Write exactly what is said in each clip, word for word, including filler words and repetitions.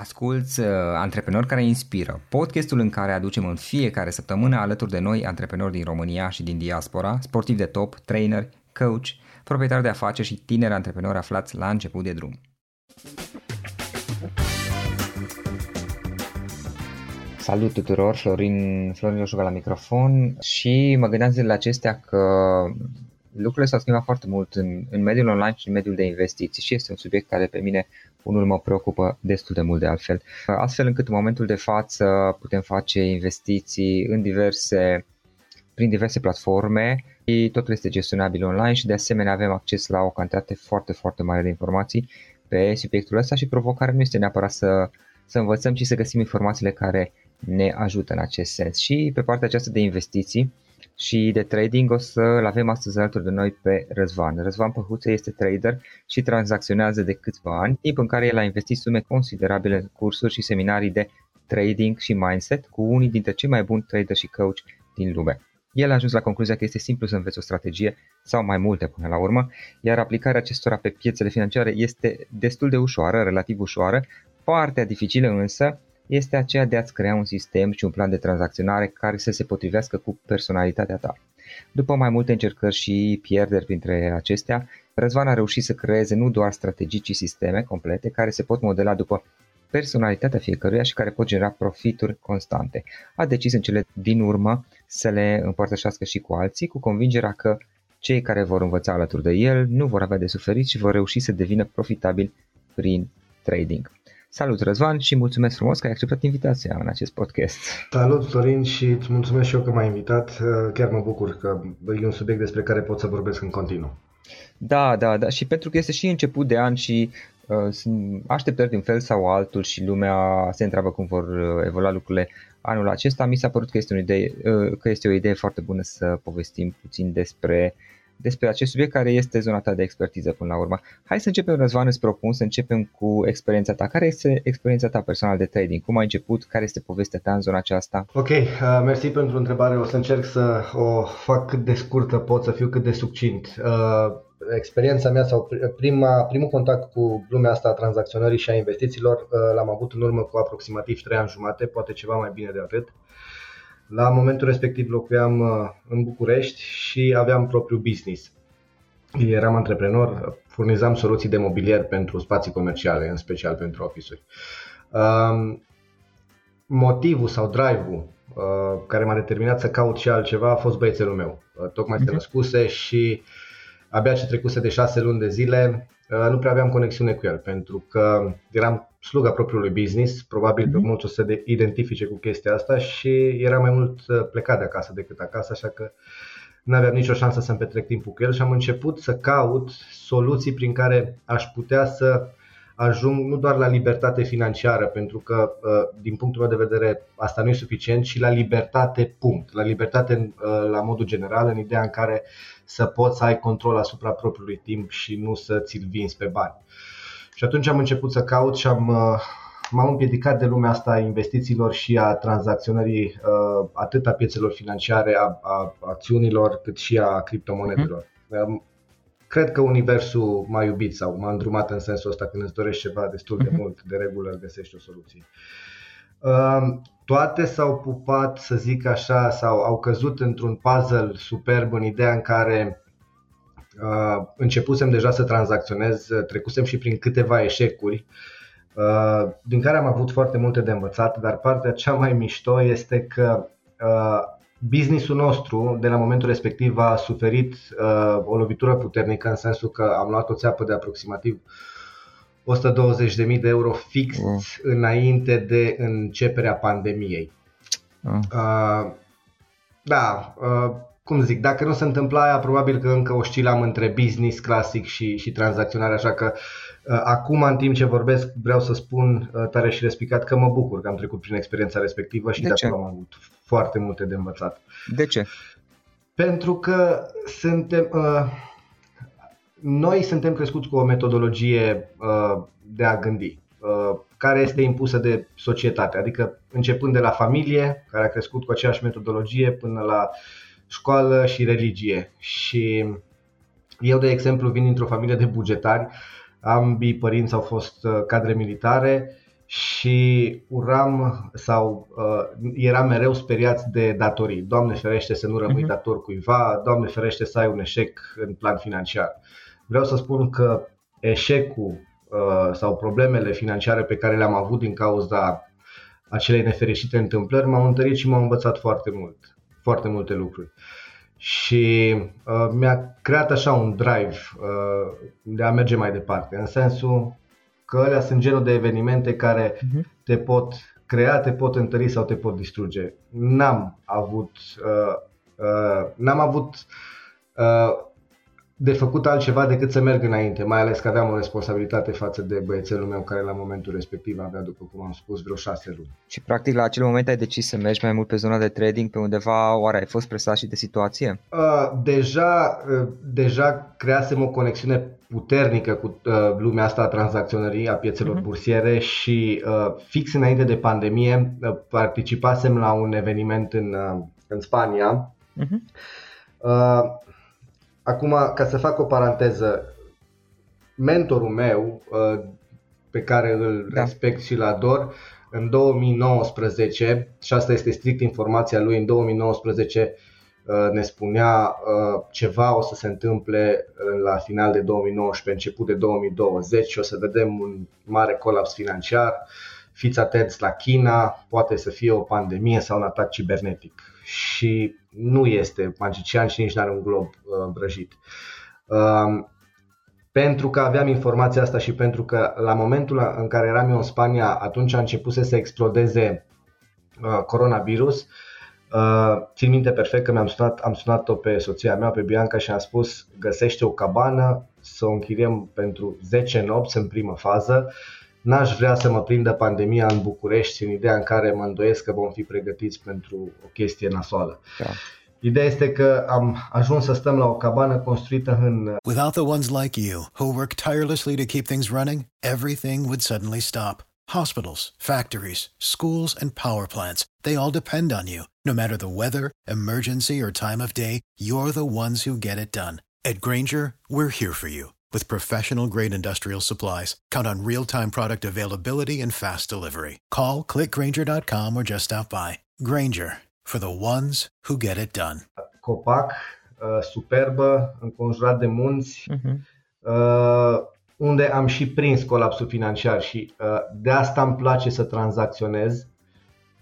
Asculți uh, Antreprenori care inspiră, podcastul în care aducem în fiecare săptămână alături de noi antreprenori din România și din diaspora, sportivi de top, traineri, coach, proprietari de afaceri și tineri antreprenori aflați la început de drum. Salut tuturor, Florin, Florin Sosca la microfon și mă gândeam zilele acestea că lucrurile s-au schimbat foarte mult în, în mediul online și în mediul de investiții și este un subiect care pe mine unul mă preocupă destul de mult de altfel. Astfel încât în momentul de față putem face investiții în diverse, prin diverse platforme și totul este gestionabil online și de asemenea avem acces la o cantitate foarte, foarte mare de informații pe subiectul ăsta și provocarea nu este neapărat să, să învățăm, ci să găsim informațiile care ne ajută în acest sens. Și pe partea aceasta de investiții și de trading o să-l avem astăzi alături de noi pe Răzvan. Răzvan Păhuță este trader și tranzacționează de câțiva ani, timp în care el a investit sume considerabile în cursuri și seminarii de trading și mindset cu unii dintre cei mai buni trader și coach din lume. El a ajuns la concluzia că este simplu să înveți o strategie sau mai multe până la urmă, iar aplicarea acestora pe piețele financiare este destul de ușoară, relativ ușoară. Partea dificilă însă este aceea de a-ți crea un sistem și un plan de tranzacționare care să se potrivească cu personalitatea ta. După mai multe încercări și pierderi printre acestea, Răzvan a reușit să creeze nu doar strategii, ci sisteme complete care se pot modela după personalitatea fiecăruia și care pot genera profituri constante. A decis în cele din urmă să le împărtășească și cu alții, cu convingerea că cei care vor învăța alături de el nu vor avea de suferit și vor reuși să devină profitabili prin trading. Salut Răzvan și mulțumesc frumos că ai acceptat invitația în acest podcast. Salut Florin și îți mulțumesc și eu că m-ai invitat. Chiar mă bucur că e un subiect despre care pot să vorbesc în continuu. Da, da, da. Și pentru că este și început de an și uh, sunt așteptări din fel sau altul și lumea se întreabă cum vor evolua lucrurile anul acesta, mi s-a părut că este, o idee, uh, că este o idee foarte bună să povestim puțin despre despre acest subiect care este zona ta de expertiză până la urmă. Hai să începem, Răzvan, îți propun să începem cu experiența ta. Care este experiența ta personală de trading? Cum ai început? Care este povestea ta în zona aceasta? Ok, uh, mersi pentru întrebare. O să încerc să o fac cât de scurtă pot, să fiu cât de succint. Uh, experiența mea sau prima, primul contact cu lumea asta a tranzacționării și a investițiilor uh, l-am avut în urmă cu aproximativ trei ani jumate, poate ceva mai bine de atât. La momentul respectiv locuiam în București și aveam propriul business. Eram antreprenor, furnizam soluții de mobilier pentru spații comerciale, în special pentru office-uri. Motivul sau drive-ul care m-a determinat să caut și altceva a fost băiețelul meu. Tocmai se născuse și abia ce trecuse de șase luni de zile, nu prea aveam conexiune cu el, pentru că eram sluga propriului business, probabil că mulți o să se identifice cu chestia asta și era mai mult plecat de acasă decât acasă, așa că nu aveam nicio șansă să-mi petrec timpul cu el și am început să caut soluții prin care aș putea să ajung nu doar la libertate financiară, pentru că din punctul meu de vedere asta nu e suficient, ci la libertate punct, la libertate la modul general, în ideea în care să poți să ai control asupra propriului timp și nu să ți-l vinzi pe bani. Și atunci am început să caut și am, m-am împiedicat de lumea asta a investițiilor și a tranzacționării atât a piețelor financiare, a, a acțiunilor, cât și a criptomonedelor. Mm-hmm. Cred că universul m-a iubit sau m-a îndrumat în sensul ăsta, când îți dorești ceva destul de mult, de regulă găsești o soluție. Toate s-au pupat, să zic așa, sau au căzut într-un puzzle superb în ideea în care Uh, începusem deja să tranzacționez, trecusem și prin câteva eșecuri, uh, din care am avut foarte multe de învățat, dar partea cea mai mișto este că uh, businessul nostru de la momentul respectiv a suferit uh, o lovitură puternică, în sensul că am luat o țeapă de aproximativ o sută douăzeci de mii de euro fix wow. înainte de începerea pandemiei. Wow. Uh, da, uh, cum zic, dacă nu se întâmpla aia, probabil că încă oscilam între business clasic și, și tranzacționare, așa că uh, acum, în timp ce vorbesc, vreau să spun uh, tare și respicat că mă bucur că am trecut prin experiența respectivă și de, de acolo am avut foarte multe de învățat. De ce? Pentru că suntem... Uh, Noi suntem crescuți cu o metodologie uh, de a gândi, uh, care este impusă de societate, adică începând de la familie, care a crescut cu aceeași metodologie, până la școală și religie. Și eu, de exemplu, vin dintr-o familie de bugetari, ambii părinți au fost cadre militare și uram sau uh, eram mereu speriați de datorii. Doamne ferește să nu rămâi uh-huh. dator cuiva, Doamne ferește să ai un eșec în plan financiar. Vreau să spun că eșecul uh, sau problemele financiare pe care le-am avut din cauza acelei nefericite întâmplări m-au întărit și m-au învățat foarte mult, foarte multe lucruri. Și uh, mi-a creat așa un drive uh, de a merge mai departe, în sensul că alea sunt genul de evenimente care uh-huh. te pot crea, te pot întări sau te pot distruge. N-am avut, uh, uh, n-am avut uh, de făcut altceva decât să merg înainte, mai ales că aveam o responsabilitate față de băiețelul meu care la momentul respectiv avea, după cum am spus, vreo șase luni. Și practic la acel moment ai decis să mergi mai mult pe zona de trading, pe undeva, oare ai fost presat și de situație? Uh, deja, uh, deja creasem o conexiune puternică cu uh, lumea asta a tranzacționării, a piețelor uh-huh. bursiere și uh, fix înainte de pandemie uh, participasem la un eveniment în, uh, în Spania. Uh-huh. Uh, Acum, ca să fac o paranteză, mentorul meu, pe care îl da. respect și îl ador, în două mii nouăsprezece, și asta este strict informația lui, în două mii nouăsprezece ne spunea ceva o să se întâmple la final de două mii nouăsprezece, început de două mii douăzeci și o să vedem un mare colaps financiar, fiți atenți la China, poate să fie o pandemie sau un atac cibernetic. Și nu este magician și nici nu are un glob uh, vrăjit. Uh, pentru că aveam informația asta și pentru că la momentul în care eram eu în Spania, atunci a început să se explodeze uh, coronavirus. Uh, țin minte perfect că mi-am sunat, am sunat-o pe soția mea, pe Bianca, și am spus găsește o cabană să o închiriem pentru zece nopți în primă fază. N-aș vrea să mă prindă pandemia în București, în ideea în care mă îndoiesc că vom fi pregătiți pentru o chestie nasoală. Da. Ideea este că am ajuns să stăm la o cabană construită în... Without the ones like you, who work tirelessly to keep things running, everything would suddenly stop. Hospitals, factories, schools and power plants, they all depend on you. No matter the weather, emergency or time of day, you're the ones who get it done. At Grainger, we're here for you. With professional-grade industrial supplies, count on real-time product availability and fast delivery. Call, click Grainger dot com or just stop by. Grainger, for the ones who get it done. Copac, uh, superbă, înconjurat de munți, uh-huh. uh, unde am și prins colapsul financiar și uh, de asta îmi place să tranzacționez.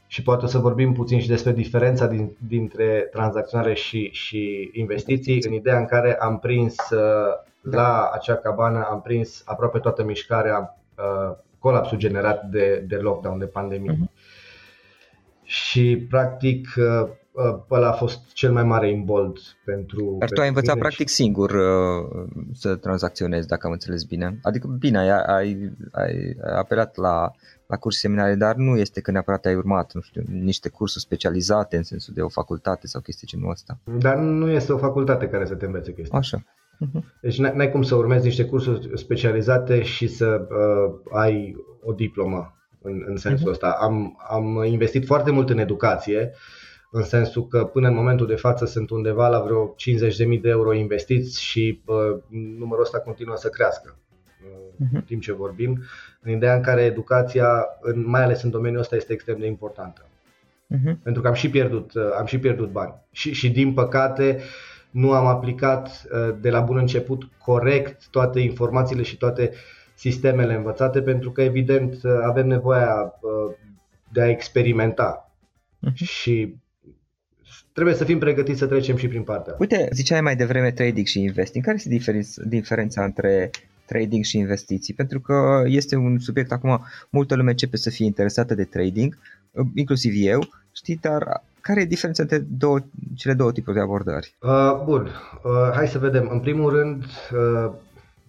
Și poate o să vorbim puțin și despre diferența din, dintre tranzacționare și, și investiții, în ideea în care am prins... Uh, La acea cabană am prins aproape toată mișcarea, uh, colapsul generat de, de lockdown, de pandemie. Uh-huh. Și practic uh, ăla a fost cel mai mare imbold pentru... Dar pentru tu ai învățat practic și... singur uh, să tranzacționezi, dacă am înțeles bine. Adică bine, ai, ai, ai apelat la, la cursuri seminare, dar nu este că neapărat ai urmat, nu știu, niște cursuri specializate în sensul de o facultate sau chestii genul ăsta. Dar nu este o facultate care să te învețe chestia. Așa. Deci n-ai cum să urmezi niște cursuri specializate și să uh, ai o diplomă în, în sensul ăsta. Am, am investit foarte mult în educație, în sensul că până în momentul de față sunt undeva la vreo cincizeci de mii de euro investiți și uh, numărul ăsta continuă să crească uh, în timp ce vorbim, în ideea în care educația, în, mai ales în domeniul ăsta, este extrem de importantă. Uh-huh. Pentru că am și pierdut, am și pierdut bani și, și din păcate nu am aplicat de la bun început corect toate informațiile și toate sistemele învățate, pentru că evident avem nevoia de a experimenta. Uh-huh. Și trebuie să fim pregătiți să trecem și prin partea. Uite, ziceai mai devreme trading și investing. Care este diferența între trading și investiții? Pentru că este un subiect acum, multă lume începe să fie interesată de trading, inclusiv eu, știi, dar care e diferența între două, cele două tipuri de abordări? Uh, bun, uh, hai să vedem. În primul rând, uh,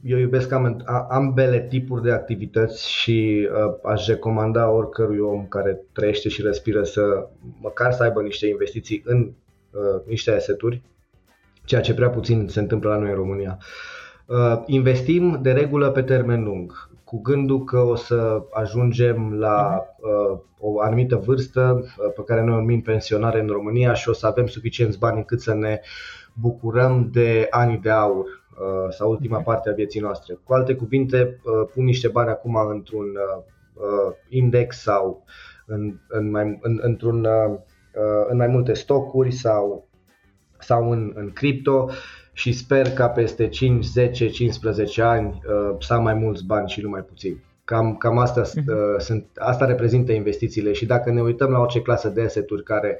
eu iubesc am, ambele tipuri de activități și uh, aș recomanda oricărui om care trăiește și respiră să măcar să aibă niște investiții în uh, niște aseturi, ceea ce prea puțin se întâmplă la noi în România. Uh, investim de regulă pe termen lung, cu gândul că o să ajungem la uh, o anumită vârstă uh, pe care noi o numim pensionare în România și o să avem suficienți bani încât să ne bucurăm de anii de aur uh, sau ultima parte a vieții noastre. Cu alte cuvinte, uh, pun niște bani acum într-un uh, index sau în, în mai, în, într-un, uh, în mai multe stocuri sau, sau în, în cripto. Și sper ca peste cinci, zece, cincisprezece ani uh, să am mai mulți bani și nu mai puțin. Cam, cam asta, uh, sunt, asta reprezintă investițiile și dacă ne uităm la orice clasă de asset-uri care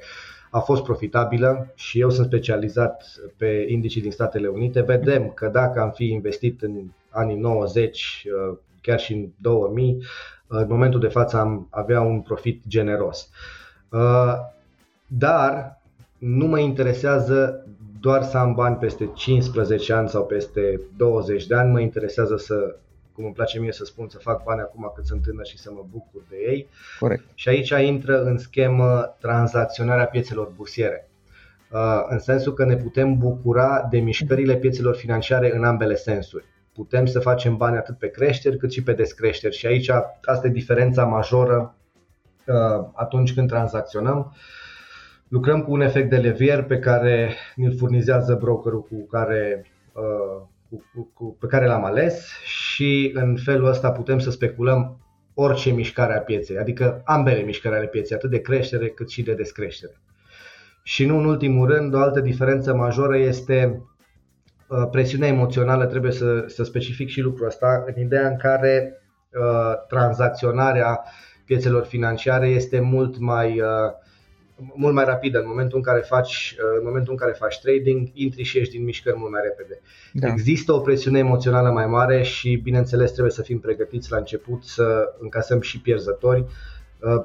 a fost profitabilă și eu sunt specializat pe indicii din Statele Unite, vedem că dacă am fi investit în anii nouăzeci, uh, chiar și în două mii, uh, în momentul de față am avea un profit generos. Uh, dar nu mă interesează doar să am bani peste cincisprezece ani sau peste douăzeci de ani, mă interesează să, cum îmi place mie să spun, să fac bani acum cât sunt tânăr și să mă bucur de ei. Corect. Și aici intră în schemă tranzacționarea piețelor bursiere, în sensul că ne putem bucura de mișcările piețelor financiare în ambele sensuri. Putem să facem bani atât pe creșteri cât și pe descreșteri și aici asta e diferența majoră atunci când tranzacționăm. Lucrăm cu un efect de levier pe care ne-l furnizează brokerul cu care, uh, cu, cu, cu, pe care l-am ales și în felul ăsta putem să speculăm orice mișcare a pieței, adică ambele mișcări ale pieței, atât de creștere cât și de descreștere. Și nu în ultimul rând, o altă diferență majoră este uh, presiunea emoțională, trebuie să, să specific și lucrul ăsta, în ideea în care uh, tranzacționarea piețelor financiare este mult mai... Uh, mult mai rapidă. În momentul în care faci, în momentul în care faci trading, intri și ieși din mișcări mult mai repede. Da. Există o presiune emoțională mai mare și, bineînțeles, trebuie să fim pregătiți la început să încasăm și pierzători,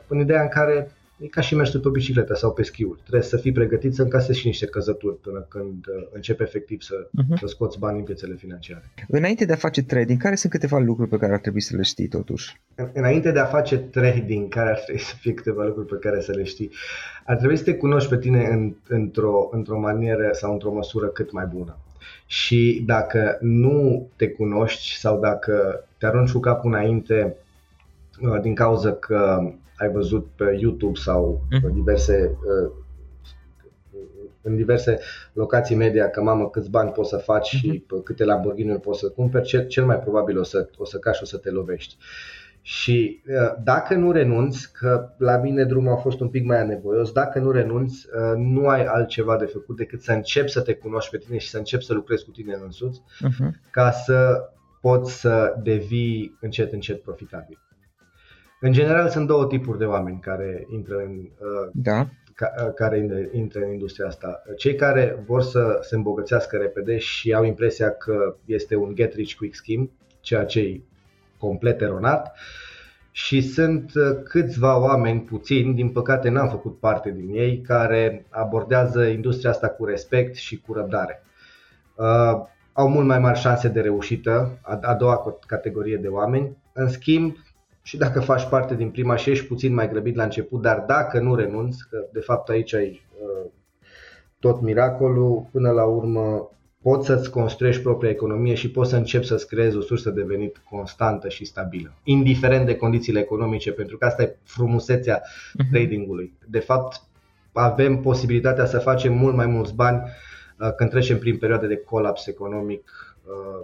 în ideea în care e ca și mersul pe bicicletă sau pe schiuri. Trebuie să fii pregătit să încasezi și niște căzături până când începi efectiv să, uh-huh. să scoți bani în piețele financiare. Înainte de a face trading, care sunt câteva lucruri pe care ar trebui să le știi totuși? Înainte de a face trading, care ar trebui să fie câteva lucruri pe care să le știi? Ar trebui să te cunoști pe tine în, într-o, într-o manieră sau într-o măsură cât mai bună. Și dacă nu te cunoști sau dacă te arunci cu capul înainte din cauza că ai văzut pe YouTube sau pe diverse, în diverse locații media că mamă câți bani poți să faci și câte Lamborghini-uri poți să cumperi, cel mai probabil o să, o să cași și o să te lovești. Și dacă nu renunți, că la mine drumul a fost un pic mai anevoios, dacă nu renunți, nu ai altceva de făcut decât să începi să te cunoști pe tine și să începi să lucrezi cu tine însuți, uh-huh. ca să poți să devii încet, încet profitabil. În general sunt două tipuri de oameni care intră în, da. ca, care intră în industria asta. Cei care vor să se îmbogățească repede și au impresia că este un get rich quick scheme, ceea ce e complet eronat. Și sunt câțiva oameni puțini, din păcate n-am făcut parte din ei, care abordează industria asta cu respect și cu răbdare. Uh, au mult mai mari șanse de reușită, a, a doua categorie de oameni. În schimb, și dacă faci parte din prima și ești puțin mai grăbit la început, dar dacă nu renunți, că de fapt aici ai uh, tot miracolul, până la urmă poți să-ți construiești propria economie și poți să începi să-ți creezi o sursă de venit constantă și stabilă, indiferent de condițiile economice, pentru că asta e frumusețea uh-huh. tradingului. De fapt, avem posibilitatea să facem mult mai mulți bani uh, când trecem prin perioade de colaps economic,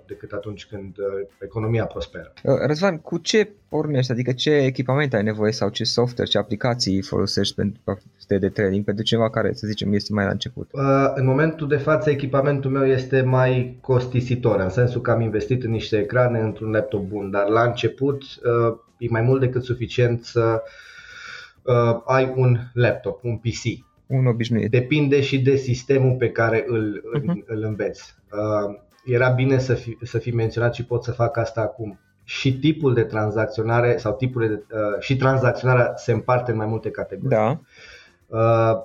decât atunci când economia prosperă. Răzvan, cu ce pornești? Adică ce echipament ai nevoie sau ce software, ce aplicații folosești pentru partea de trading, pentru ceva care, să zicem, este mai la început? În momentul de față, echipamentul meu este mai costisitor, în sensul că am investit în niște ecrane, într-un laptop bun, dar la început e mai mult decât suficient să ai un laptop, un P C. un obișnuit. Depinde și de sistemul pe care îl, uh-huh. îl înveți. Uh, era bine să fi, să fi menționat și pot să fac asta acum. Și tipul de tranzacționare sau tipurile de, uh, și tranzacționarea se împarte în mai multe categorii. Da. Uh,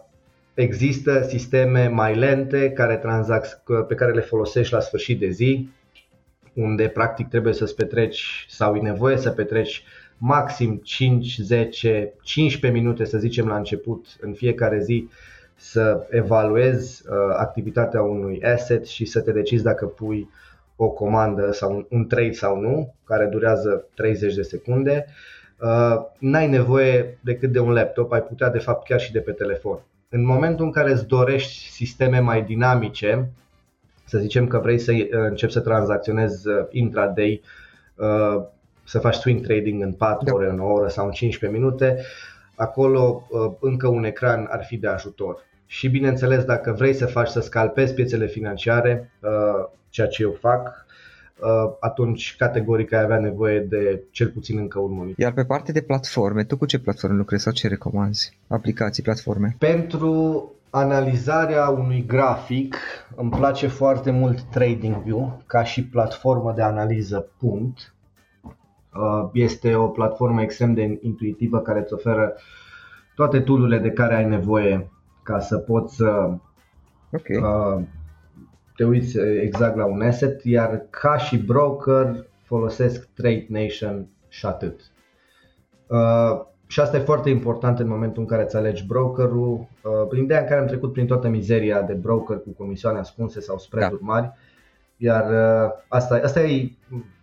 există sisteme mai lente care transac, pe care le folosești la sfârșit de zi, unde practic trebuie să-ți petreci sau e nevoie să petreci maxim cinci, zece, cincisprezece minute, să zicem, la început în fiecare zi să evaluezi uh, activitatea unui asset și să te decizi dacă pui o comandă sau un, un trade sau nu, care durează treizeci de secunde. Uh, n-ai nevoie decât de un laptop, ai putea de fapt chiar și de pe telefon. În momentul în care îți dorești sisteme mai dinamice, să zicem că vrei să începi să tranzacționezi intraday, uh, să faci swing trading în patru ore, în o oră sau în cincisprezece minute, acolo încă un ecran ar fi de ajutor. Și bineînțeles, dacă vrei să faci, să scalpezi piețele financiare, ceea ce eu fac, atunci categoric ai avea nevoie de cel puțin încă un monitor. Iar pe partea de platforme, tu cu ce platforme lucrezi sau ce recomanzi? Aplicații, platforme? Pentru analizarea unui grafic îmi place foarte mult TradingView ca și platformă de analiză punct. Este o platformă extrem de intuitivă care îți oferă toate tool-urile de care ai nevoie ca să poți să okay. te uiți exact la un asset, iar ca și broker folosesc Trade Nation și atât. Și asta e foarte important în momentul în care îți alegi brokerul. Prin ideea în care am trecut prin toată mizeria de broker cu comisioane ascunse sau spread-uri da. mari, iar asta, asta e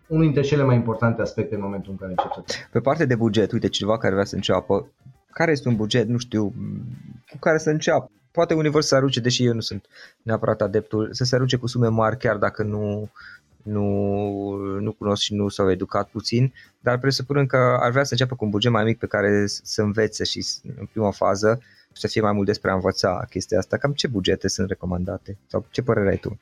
unul dintre cele mai importante aspecte în momentul în care începe. Pe partea de buget, uite, cineva care vrea să înceapă, care este un buget, nu știu, cu care să înceapă? Poate unii să arunce, deși eu nu sunt neapărat adeptul, să se arunce cu sume mari chiar dacă nu, nu, nu cunosc și nu s-au educat puțin, dar presupunând că ar vrea să înceapă cu un buget mai mic pe care să învețe și în prima fază să fie mai mult despre a învăța chestia asta, cam ce bugete sunt recomandate sau ce părere ai tu?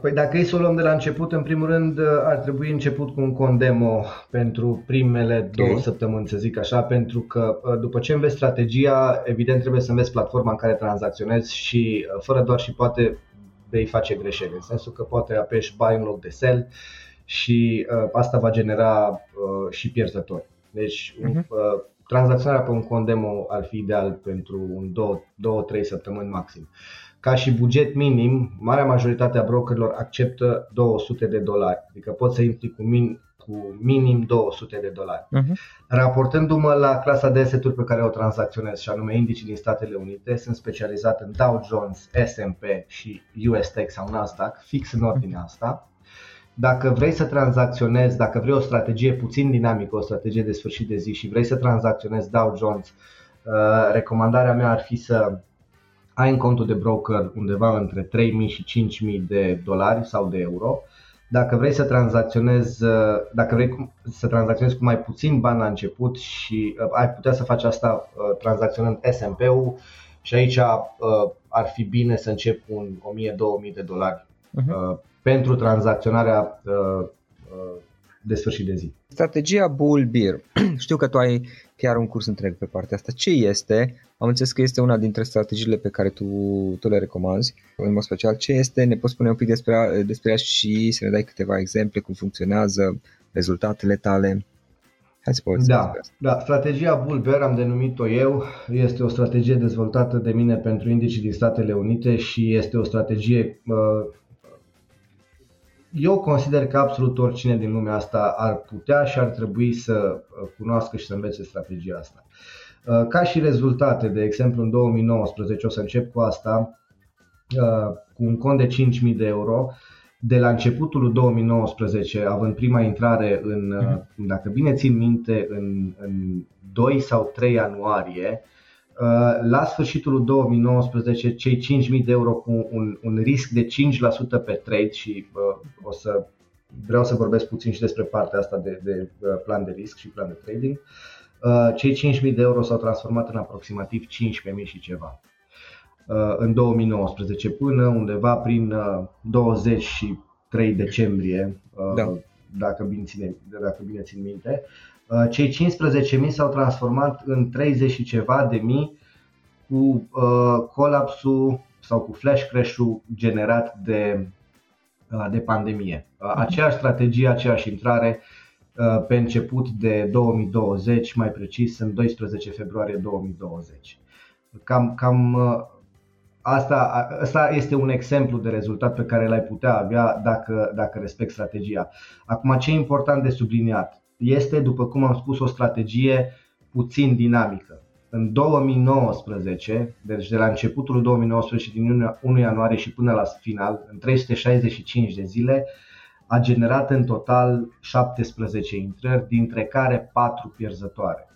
Păi dacă e să o luăm de la început, în primul rând ar trebui început cu un cont demo pentru primele două okay. săptămâni, să zic așa, pentru că după ce înveți strategia, evident trebuie să înveți platforma în care tranzacționezi și fără doar și poate vei face greșeli, în sensul că poate apeși buy în loc de sell și asta va genera și pierzători. Deci uh-huh. tranzacționarea pe un cont demo ar fi ideal pentru un două trei săptămâni maxim. Ca și buget minim, marea majoritate a brokerilor acceptă două sute de dolari, adică poți să intri cu, min, cu minim două sute de dolari. Uh-huh. Raportându-mă la clasa de asset-uri pe care o tranzacționez, și anume indicii din Statele Unite, sunt specializat în Dow Jones, S and P și U S Tech sau Nasdaq, fix în ordinea asta. Dacă vrei să tranzacționezi, dacă vrei o strategie puțin dinamică, o strategie de sfârșit de zi și vrei să tranzacționezi Dow Jones, uh, recomandarea mea ar fi să ai în contul de broker undeva între trei mii și cinci mii de dolari sau de euro. Dacă vrei să tranzacționezi, dacă vrei să tranzacționezi cu mai puțin bani la început, și ai putea să faci asta tranzacționând S and P-ul, și aici ar fi bine să începi cu o mie două mii de dolari uh-huh. pentru tranzacționarea de sfârșit de zi. Strategia Bull Bear. Știu că tu ai chiar un curs întreg pe partea asta. Ce este? Am înțeles că este una dintre strategiile pe care tu, tu le recomanzi. În mod special, ce este? Ne poți spune un pic despre, despre ea și să ne dai câteva exemple, cum funcționează, rezultatele tale. Hai să povestim da, despre asta. Da, strategia Bull Bear, am denumit-o eu, este o strategie dezvoltată de mine pentru indicii din Statele Unite și este o strategie... Uh, Eu consider că absolut oricine din lumea asta ar putea și ar trebui să cunoască și să învețe strategia asta. Ca și rezultate, de exemplu în două mii nouăsprezece, o să încep cu asta, cu un cont de cinci mii de euro, de la începutul două mii nouăsprezece, având prima intrare în, dacă bine țin minte, în, în doi sau trei ianuarie, la sfârșitul două mii nouăsprezece, cei cinci mii de euro cu un, un risc de cinci la sută pe trade, și uh, o să, vreau să vorbesc puțin și despre partea asta de, de plan de risc și plan de trading, uh, cei cinci mii de euro s-au transformat în aproximativ cincisprezece mii și ceva uh, în două mii nouăsprezece, până undeva prin uh, douăzeci și trei decembrie, uh, da. dacă, bine ține, dacă bine țin minte. Cei cincisprezece mii s-au transformat în treizeci și ceva de mii cu uh, colapsul sau cu flash crash-ul generat de, uh, de pandemie. Uh, aceeași strategie, aceeași intrare uh, pe început de două mii douăzeci, mai precis în doisprezece februarie două mii douăzeci. Cam, cam uh, asta, asta este un exemplu de rezultat pe care l-ai putea avea dacă, dacă respecti strategia. Acum, ce e important de subliniat? Este, după cum am spus, o strategie puțin dinamică. În două mii nouăsprezece, deci de la începutul două mii nouăsprezece și din unu ianuarie și până la final, în trei sute șaizeci și cinci de zile, a generat în total șaptesprezece intrări, dintre care patru pierzătoare.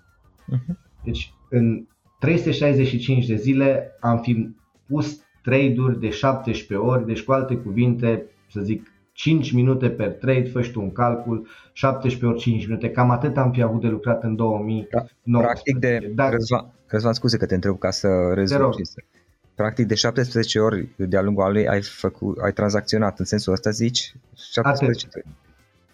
Deci în trei sute șaizeci și cinci de zile am fi pus trade-uri de șaptesprezece ori, deci cu alte cuvinte, să zic, cinci minute per trade, faci tu un calcul, șaptesprezece ori cinci minute, cam atât am fi avut de lucrat în două mii nouăsprezece. Practic de, Dar, Răzvan, Răzvan, scuze că te întreb ca să rezolv. Practic de șaptesprezece ori de-a lungul anului ai, făcut, ai tranzacționat, în sensul ăsta zici? șaptesprezece atât.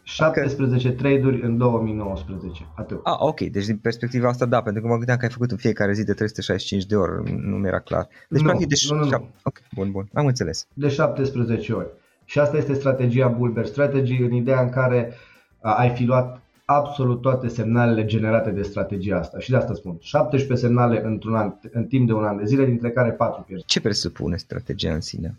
șaptesprezece trade-uri în două mii nouăsprezece, atât. Ah, ok, deci din perspectiva asta da, pentru că mă gândeam că ai făcut în fiecare zi de trei sute șaizeci și cinci de ori, nu mi era clar. Deci nu, practic de nu, nu, nu. Okay, bun, bun, am înțeles. De șaptesprezece ori. Și asta este strategia Bull Bear Strategy, în ideea în care ai fi luat absolut toate semnalele generate de strategia asta. Și de asta spun, șaptesprezece semnale într-un an, în timp de un an de zile, dintre care patru pierderi. Ce presupune strategia în sine?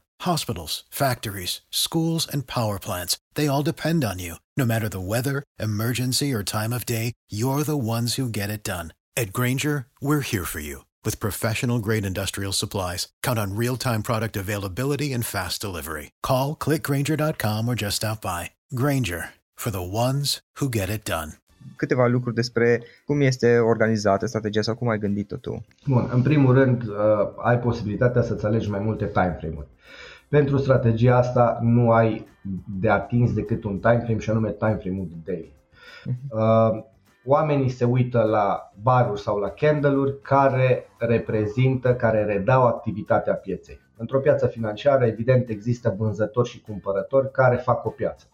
Hospitals, factories, schools, and power plants, they all depend on you. No matter the weather, emergency, or time of day, you're the ones who get it done. At Grainger, we're here for you. With professional-grade industrial supplies, count on real-time product availability and fast delivery. Call, click Grainger dot com, or just stop by. Grainger, for the ones who get it done. Câteva lucruri despre cum este organizată strategia sau cum ai gândit-o tu. Bun, în primul rând, ai posibilitatea să-ți alegi mai multe timeframe-uri. Pentru strategia asta nu ai de atins decât un timeframe, și anume timeframe-ul de daily. Oamenii se uită la baruri sau la candle-uri care reprezintă, care redau activitatea pieței. Într-o piață financiară, evident, există vânzători și cumpărători care fac o piață.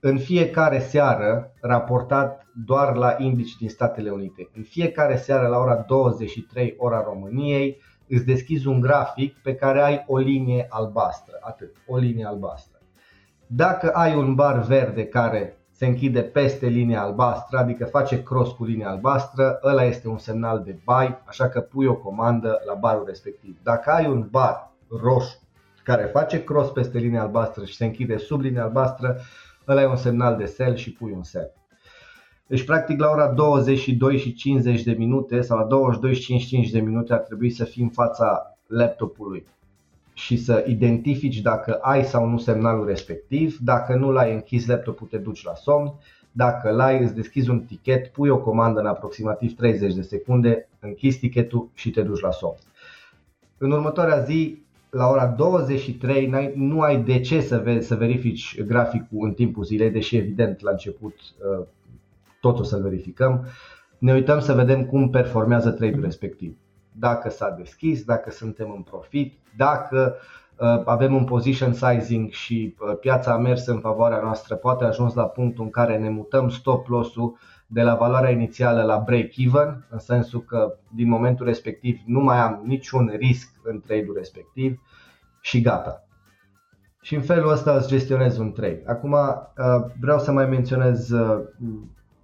În fiecare seară, raportat doar la indici din Statele Unite, în fiecare seară la ora douăzeci și trei, ora României, îți deschizi un grafic pe care ai o linie albastră, atât, o linie albastră. Dacă ai un bar verde care se închide peste linia albastră, adică face cross cu linia albastră, ăla este un semnal de buy, așa că pui o comandă la barul respectiv. Dacă ai un bar roșu care face cross peste linia albastră și se închide sub linia albastră, ăla e un semnal de sell și pui un sell. Deci practic la ora douăzeci și doi și cincizeci de minute sau la douăzeci și doi și cincizeci și cinci de minute ar trebui să fii în fața laptopului și să identifici dacă ai sau nu semnalul respectiv. Dacă nu l-ai închis laptopul, te duci la somn. Dacă l-ai, îți deschizi un tichet, pui o comandă în aproximativ treizeci de secunde, închizi tichetul și te duci la somn. În următoarea zi, la ora douăzeci și trei, nu ai de ce să, vezi, să verifici graficul în timpul zilei, deși evident la început tot o să-l verificăm. Ne uităm să vedem cum performează trade-ul respectiv. Dacă s-a deschis, dacă suntem în profit, dacă avem un position sizing și piața a mers în favoarea noastră, poate a ajuns la punctul în care ne mutăm stop loss-ul de la valoarea inițială la break-even, în sensul că din momentul respectiv nu mai am niciun risc în trade-ul respectiv și gata. Și în felul ăsta îți gestionez un trade. Acum vreau să mai menționez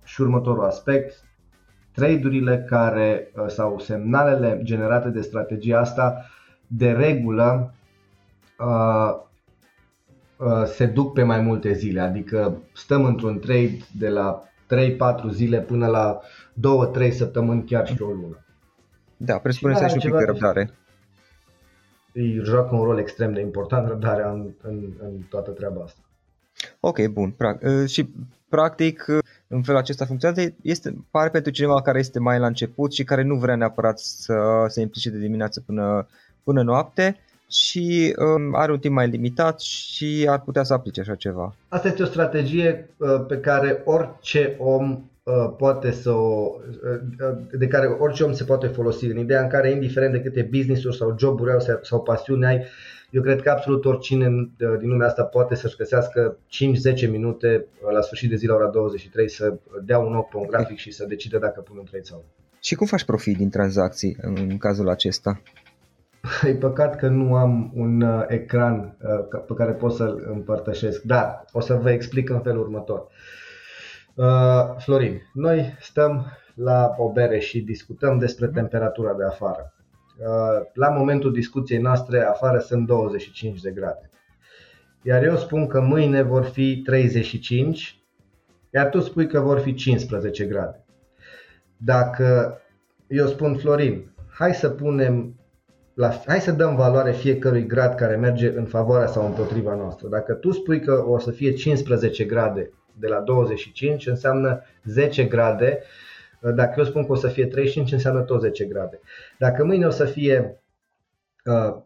și următorul aspect. Trade-urile care, sau semnalele generate de strategia asta, de regulă se duc pe mai multe zile, adică stăm într-un trade de la trei patru zile până la două trei săptămâni, chiar și o lună. Da, presupune să ai și un pic de răbdare. Îi joacă un rol extrem de important răbdarea în, în, în toată treaba asta. Ok, bun. Pra- și practic în felul acesta funcționează, este, pare pentru cineva care este mai la început și care nu vrea neapărat să se implice de dimineață până, până noapte și um, are un timp mai limitat și ar putea să aplice așa ceva. Asta este o strategie uh, pe care orice om uh, poate să o, uh, de care orice om se poate folosi, în ideea în care, indiferent de câte business-uri sau joburi au sau, sau pasiuni ai, eu cred că absolut oricine din lumea asta poate să-și găsească cinci-zece minute la sfârșit de zi la ora douăzeci și trei să dea un ochi pe un grafic și să decide dacă pune un trade sau nu. Și cum faci profit din tranzacții în cazul acesta? E păcat că nu am un ecran pe care pot să-l împărtășesc, dar o să vă explic în felul următor. Florin, noi stăm la o bere și discutăm despre temperatura de afară. La momentul discuției noastre afară sunt douăzeci și cinci de grade, iar eu spun că mâine vor fi treizeci și cinci, iar tu spui că vor fi cincisprezece grade. Dacă eu spun, Florin, hai să punem la, hai să dăm valoare fiecărui grad care merge în favoarea sau împotriva noastră. Dacă tu spui că o să fie cincisprezece grade de la douăzeci și cinci, înseamnă zece grade. Dacă eu spun că o să fie treizeci și cinci, înseamnă tot zece grade. Dacă mâine o să fie uh,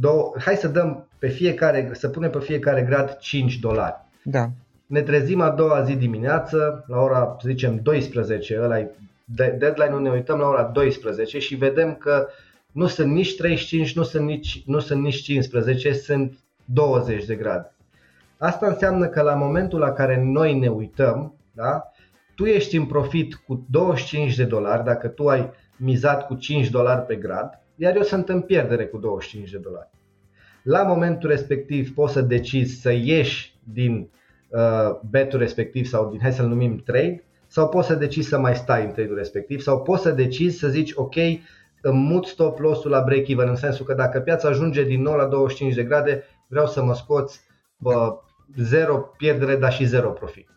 două, hai să dăm pe fiecare, să punem pe fiecare grad cinci dolari. Da. Ne trezim a doua zi dimineață, la ora, să zicem, douăsprezece, ăla-i deadline-ul, ne uităm la ora douăsprezece și vedem că nu sunt nici treizeci și cinci, nu sunt nici, nu sunt nici cincisprezece, sunt douăzeci de grade. Asta înseamnă că la momentul la care noi ne uităm, da, tu ești în profit cu douăzeci și cinci de dolari dacă tu ai mizat cu cinci dolari pe grad, iar eu sunt în pierdere cu douăzeci și cinci de dolari. La momentul respectiv poți să decizi să ieși din uh, betul respectiv sau din, hai să-l numim trade, sau poți să decizi să mai stai în trade-ul respectiv, sau poți să decizi să zici ok, îmi mut stop loss-ul la break-even, în sensul că dacă piața ajunge din nou la douăzeci și cinci de grade, vreau să mă scoți uh, zero pierdere, dar și zero profit.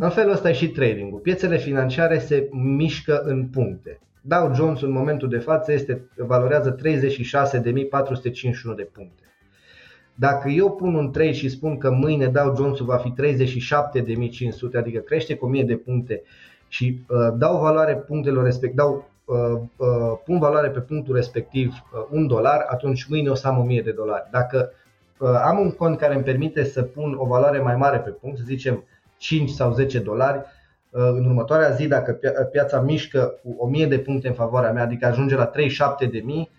În felul ăsta e și tradingul. Piețele financiare se mișcă în puncte. Dow Jones în momentul de față este, valorează treizeci și șase de mii patru sute cincizeci și unu de puncte. Dacă eu pun un trade și spun că mâine Dow Jones va fi treizeci și șapte de mii cinci sute, adică crește cu o mie de puncte și uh, dau valoare punctelor respect, dau, uh, uh, pun valoare pe punctul respectiv uh, un dolar, atunci mâine o să am o mie de dolari. Dacă uh, am un cont care îmi permite să pun o valoare mai mare pe punct, să zicem cinci sau zece dolari, în următoarea zi, dacă piața mișcă cu o mie de puncte în favoarea mea, adică ajunge la treizeci și șapte de mii,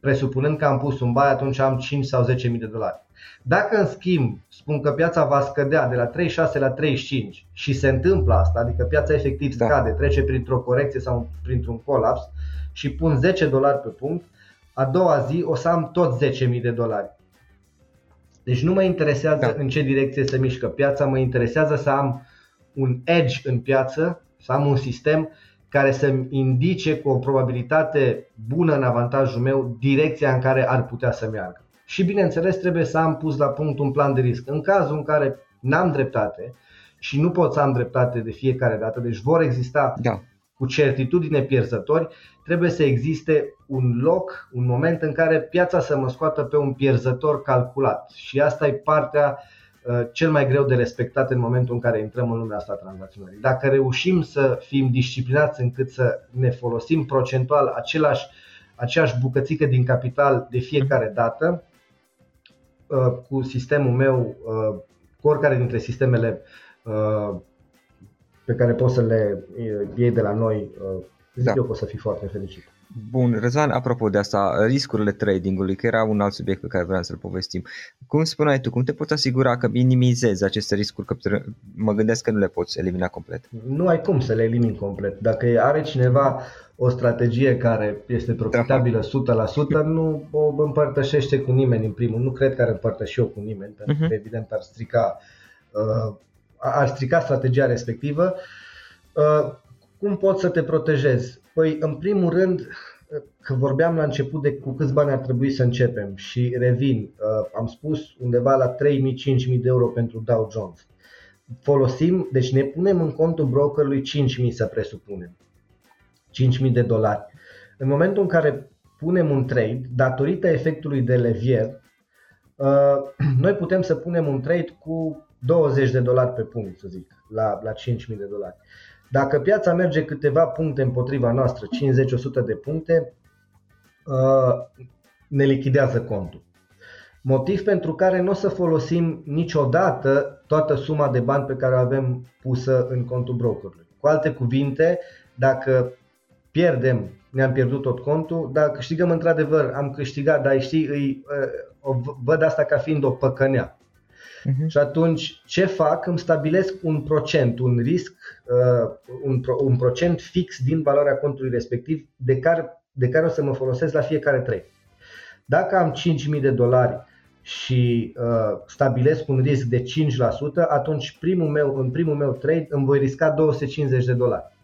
presupunând că am pus un buy, atunci am cinci sau zece mii de dolari. Dacă în schimb spun că piața va scădea de la treizeci și șase la treizeci și cinci și se întâmplă asta, adică piața efectiv scade, trece printr-o corecție sau printr-un colaps și pun zece dolari pe punct, a doua zi o să am tot zece mii de dolari. Deci nu mă interesează da. în ce direcție se mișcă piața, mă interesează să am un edge în piață, să am un sistem care să-mi indice cu o probabilitate bună în avantajul meu direcția în care ar putea să meargă. Și bineînțeles trebuie să am pus la punct un plan de risc. În cazul în care n-am dreptate și nu pot să am dreptate de fiecare dată, deci vor exista da. cu certitudine pierzători, trebuie să existe un loc, un moment în care piața să mă scoată pe un pierzător calculat. Și asta e partea uh, cel mai greu de respectat în momentul în care intrăm în lumea asta tranzacționării. Dacă reușim să fim disciplinați încât să ne folosim procentual același, aceeași bucățică din capital de fiecare dată, uh, cu sistemul meu, uh, cu oricare dintre sistemele uh, pe care poți să le iei de la noi, zic da. eu că o să fii foarte fericit. Bun, Răzvan, apropo de asta, riscurile tradingului, că era un alt subiect pe care vreau să-l povestim. Cum spuneai tu, cum te poți asigura că minimizezi aceste riscuri, că mă gândesc că nu le poți elimina complet? Nu ai cum să le elimini complet. Dacă are cineva o strategie care este profitabilă da. o sută la sută, nu o împărtășește cu nimeni în primul. Nu cred că ar împărtăși eu cu nimeni, uh-huh. pentru că evident ar strica... Uh, ar strica strategia respectivă. Cum poți să te protejezi? Păi, în primul rând, că vorbeam la început de cu câți bani ar trebui să începem și revin, am spus undeva la trei mii-cinci mii de euro pentru Dow Jones. Folosim, deci ne punem în contul brokerului cinci mii, să presupunem, cinci mii de dolari. În momentul în care punem un trade, datorită efectului de levier, noi putem să punem un trade cu douăzeci de dolari pe punct, să zic, la, la cinci mii de dolari. Dacă piața merge câteva puncte împotriva noastră, cincizeci la o sută de puncte, ne lichidează contul. Motiv pentru care nu o să folosim niciodată toată suma de bani pe care o avem pusă în contul brokerului. Cu alte cuvinte, dacă pierdem, ne-am pierdut tot contul, dar câștigăm într-adevăr, am câștigat, dar știi, îi, o văd asta ca fiind o păcănea. Uh-huh. Și atunci ce fac? Îmi stabilesc un procent, un risc, un, un procent fix din valoarea contului respectiv de care, de care o să mă folosesc la fiecare trade. Dacă am cinci mii de dolari și uh, stabilesc un risc de cinci la sută, atunci primul meu, în primul meu trade îmi voi risca două sute cincizeci de dolari.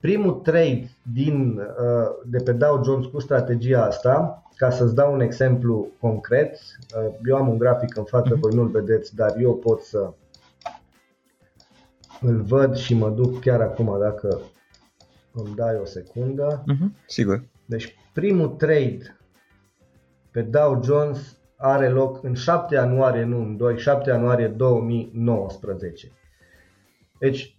Primul trade din, uh, de pe Dow Jones cu strategia asta, ca să-ți dau un exemplu concret, uh, eu am un grafic în față, voi nu-l vedeți, dar eu pot să îl văd și mă duc chiar acum, dacă îmi dai o secundă. Uh-huh, sigur. Deci primul trade pe Dow Jones are loc în șapte ianuarie, nu în doi, șapte ianuarie două mii nouăsprezece. Deci,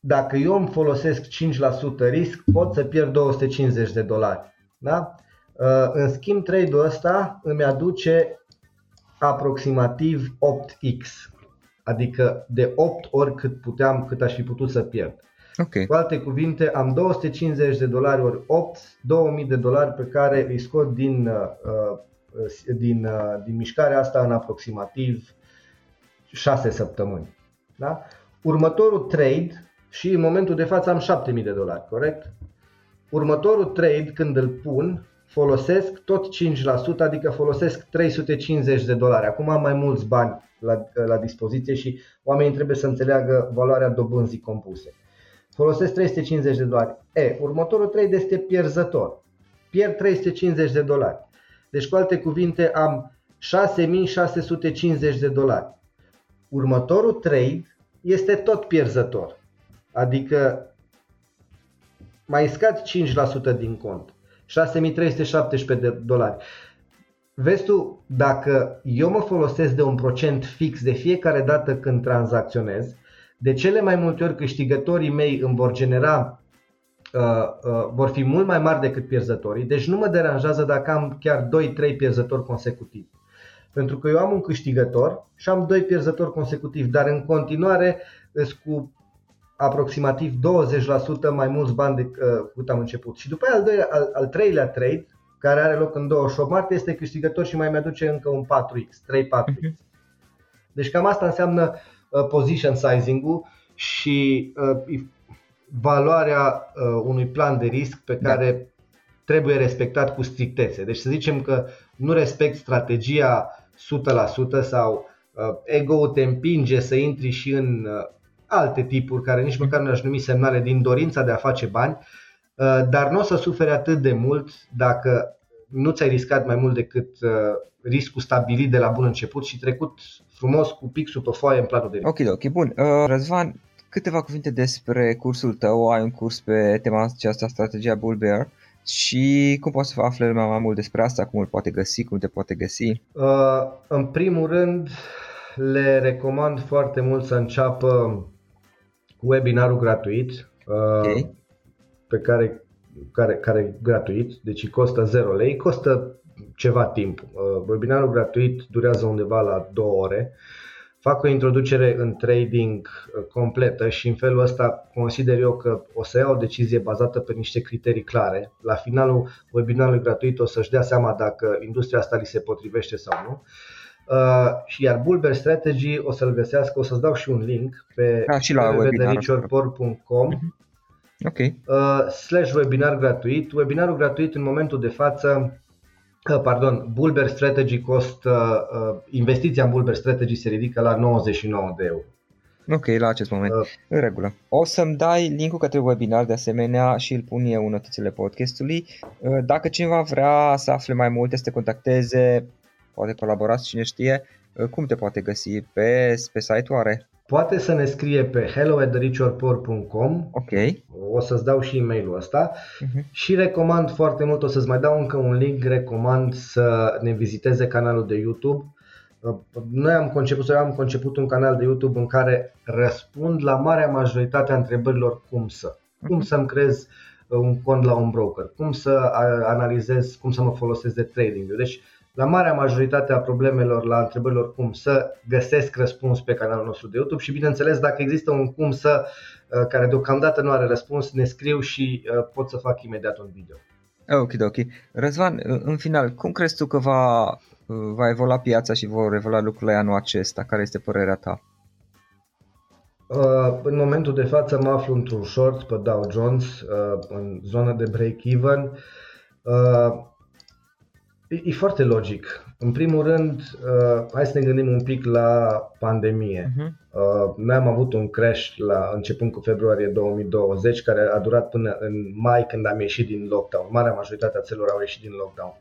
dacă eu îmi folosesc cinci la sută risc, pot să pierd două sute cincizeci de dolari. Da? În schimb, trade-ul ăsta îmi aduce aproximativ opt x, adică de opt ori cât puteam, cât aș fi putut să pierd. Okay. Cu alte cuvinte, am două sute cincizeci de dolari ori opt, două mii de dolari pe care îi scot din... Uh, Din, din mișcarea asta în aproximativ șase săptămâni. Da? Următorul trade, și în momentul de față am șapte mii de dolari, corect? Următorul trade, când îl pun, folosesc tot cinci la sută, adică folosesc trei sute cincizeci de dolari. Acum am mai mulți bani la, la dispoziție și oamenii trebuie să înțeleagă valoarea dobânzii compuse. Folosesc trei sute cincizeci de dolari. E, următorul trade este pierzător. Pierd trei sute cincizeci de dolari. Deci, cu alte cuvinte, am șase mii șase sute cincizeci de dolari. Următorul trade este tot pierzător, adică mai scazi cinci la sută din cont, șase mii trei sute șaptesprezece dolari. Vezi tu, dacă eu mă folosesc de un procent fix de fiecare dată când tranzacționez, de cele mai multe ori câștigătorii mei îmi vor genera Uh, uh, vor fi mult mai mari decât pierzătorii, deci nu mă deranjează dacă am chiar doi trei pierzători consecutivi. Pentru că eu am un câștigător și am doi pierzători consecutivi, dar în continuare îs cu aproximativ douăzeci la sută mai mulți bani decât am început. Și după aia al, doilea, al, al treilea trade, care are loc în douăzeci și opt martie, este câștigător și mai mi-aduce încă un patru x, trei patru x. Deci cam asta înseamnă uh, position sizing-ul și uh, valoarea uh, unui plan de risc pe care da. trebuie respectat cu strictețe. Deci să zicem că nu respecti strategia o sută la sută sau uh, ego-ul te împinge să intri și în uh, alte tipuri care nici măcar nu aș numi semnale din dorința de a face bani, uh, dar nu o să suferi atât de mult dacă nu ți-ai riscat mai mult decât uh, riscul stabilit de la bun început și trecut frumos cu pixul pe foaie în planul de risc. Ok, ok, bun. Uh, Răzvan, câteva cuvinte despre cursul tău. Ai un curs pe tema aceasta, strategia Bull Bear, și cum poți să afle lumea mai mult despre asta, cum îl poate găsi, cum te poate găsi? Uh, în primul rând, le recomand foarte mult să înceapă webinarul gratuit, uh, okay. pe care, care, care e gratuit, deci costă zero lei, costă ceva timp. Uh, webinarul gratuit durează undeva la două ore. Fac o introducere în trading completă și în felul ăsta consider eu că o să iau o decizie bazată pe niște criterii clare. La finalul webinarului gratuit o să-și dea seama dacă industria asta li se potrivește sau nu. Iar Bull Bear Strategy o să-l găsească, o să-ți dau și un link pe www punct richard por punct com okay. slash webinar gratuit. Webinarul gratuit în momentul de față, pardon, Bull Bear Strategy costă, uh, investiția în Bull Bear Strategy se ridică la nouăzeci și nouă de euro. Ok, la acest moment, uh, în regulă. O să-mi dai link-ul către webinar de asemenea și îl pun eu în notițele podcastului. Uh, dacă cineva vrea să afle mai multe, să te contacteze, poate colaborați, cine știe, uh, cum te poate găsi pe, pe site-ul are? poate să ne scrie pe hello at the rich or poor dot com. Okay. O să-ți dau și e-mailul ăsta. Uh-huh. Și recomand foarte mult, o să-ți mai dau încă un link, recomand să ne viziteze canalul de YouTube. Noi am conceput, eu am conceput un canal de YouTube în care răspund la marea majoritate a întrebărilor cum să. Cum să-mi creez un cont la un broker, cum să analizez, cum să mă folosesc de trading. Deci la marea majoritate a problemelor, la întrebărilor cum să, găsesc răspuns pe canalul nostru de YouTube și bineînțeles dacă există un cum să care deocamdată nu are răspuns, ne scriu și pot să fac imediat un video. Okidoki. Răzvan, în final, cum crezi tu că va, va evolua piața și vor evolua lucrurile anul acesta? Care este părerea ta? În momentul de față mă aflu într-un short pe Dow Jones, în zona de break-even. E foarte logic. În primul rând, hai să ne gândim un pic la pandemie. Uh-huh. Noi am avut un crash la, începând cu februarie două mii douăzeci, care a durat până în mai, când am ieșit din lockdown. Marea majoritate a țărilor au ieșit din lockdown.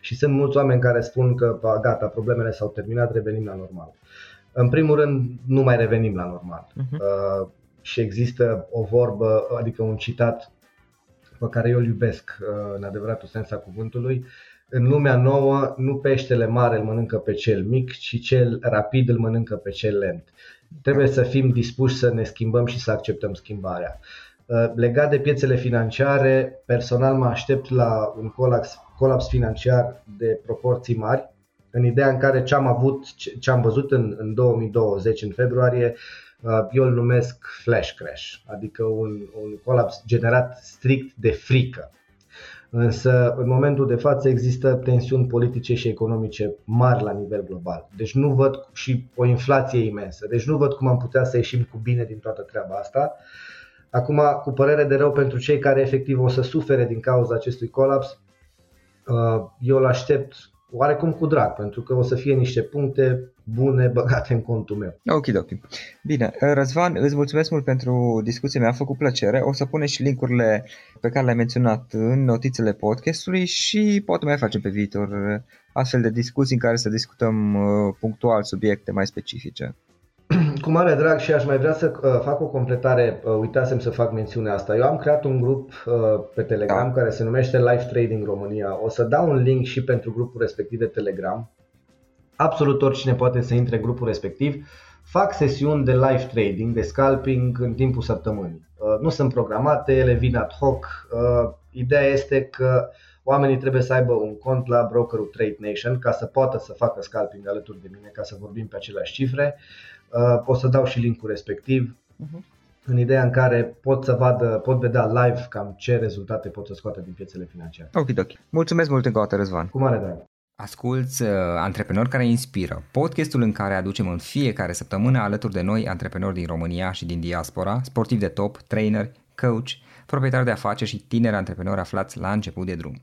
Și sunt mulți oameni care spun că gata, problemele s-au terminat, revenim la normal. În primul rând, nu mai revenim la normal. Uh-huh. Uh, și există o vorbă, adică un citat pe care eu îl iubesc uh, în adevăratul sens a cuvântului. În lumea nouă, nu peștele mare îl mănâncă pe cel mic, ci cel rapid îl mănâncă pe cel lent. Trebuie să fim dispuși să ne schimbăm și să acceptăm schimbarea. Uh, legat de piețele financiare, personal mă aștept la un colaps, colaps financiar de proporții mari. În ideea în care ce am avut, ce am văzut în, în două mii douăzeci, în februarie, eu îl numesc flash crash, adică un, un colaps generat strict de frică. Însă, în momentul de față, există tensiuni politice și economice mari la nivel global. Deci nu văd și o inflație imensă. Deci nu văd cum am putea să ieșim cu bine din toată treaba asta. Acum, cu părere de rău pentru cei care efectiv o să sufere din cauza acestui colaps, eu îl aștept oarecum cu drag, pentru că o să fie niște puncte bune băgate în contul meu. Ok, ok. Bine, Răzvan, îți mulțumesc mult pentru discuție, mi-a făcut plăcere. O să punem și linkurile pe care le-ai menționat în notițele podcastului și poate mai facem pe viitor astfel de discuții în care să discutăm punctual subiecte mai specifice. Cu mare drag și aș mai vrea să fac o completare, uitasem să fac mențiunea asta. Eu am creat un grup pe Telegram da. care se numește Live Trading România. O să dau un link și pentru grupul respectiv de Telegram. Absolut oricine poate să intre în grupul respectiv. Fac sesiuni de live trading, de scalping în timpul săptămânii. Nu sunt programate, ele vin ad hoc. Ideea este că oamenii trebuie să aibă un cont la brokerul Trade Nation ca să poată să facă scalping alături de mine, ca să vorbim pe aceleași cifre. O să dau și linkul respectiv, uh-huh. în ideea în care pot să vadă, pot vedea live cam ce rezultate pot să scoată din piețele financiare. Ok, ok. Mulțumesc mult încă o dată, Răzvan. Cu mare drag. Asculți uh, Antreprenori care inspiră, podcastul în care aducem în fiecare săptămână alături de noi antreprenori din România și din diaspora, sportivi de top, trainer, coach, proprietari de afaceri și tineri antreprenori aflați la început de drum.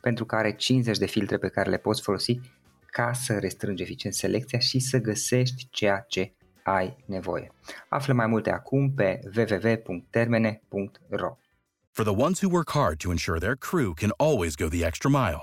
pentru care are cincizeci de filtre pe care le poți folosi ca să restrângi eficient selecția și să găsești ceea ce ai nevoie. Află mai multe acum pe w w w dot termene dot ro. For the ones who work hard to ensure their crew can always go the extra mile,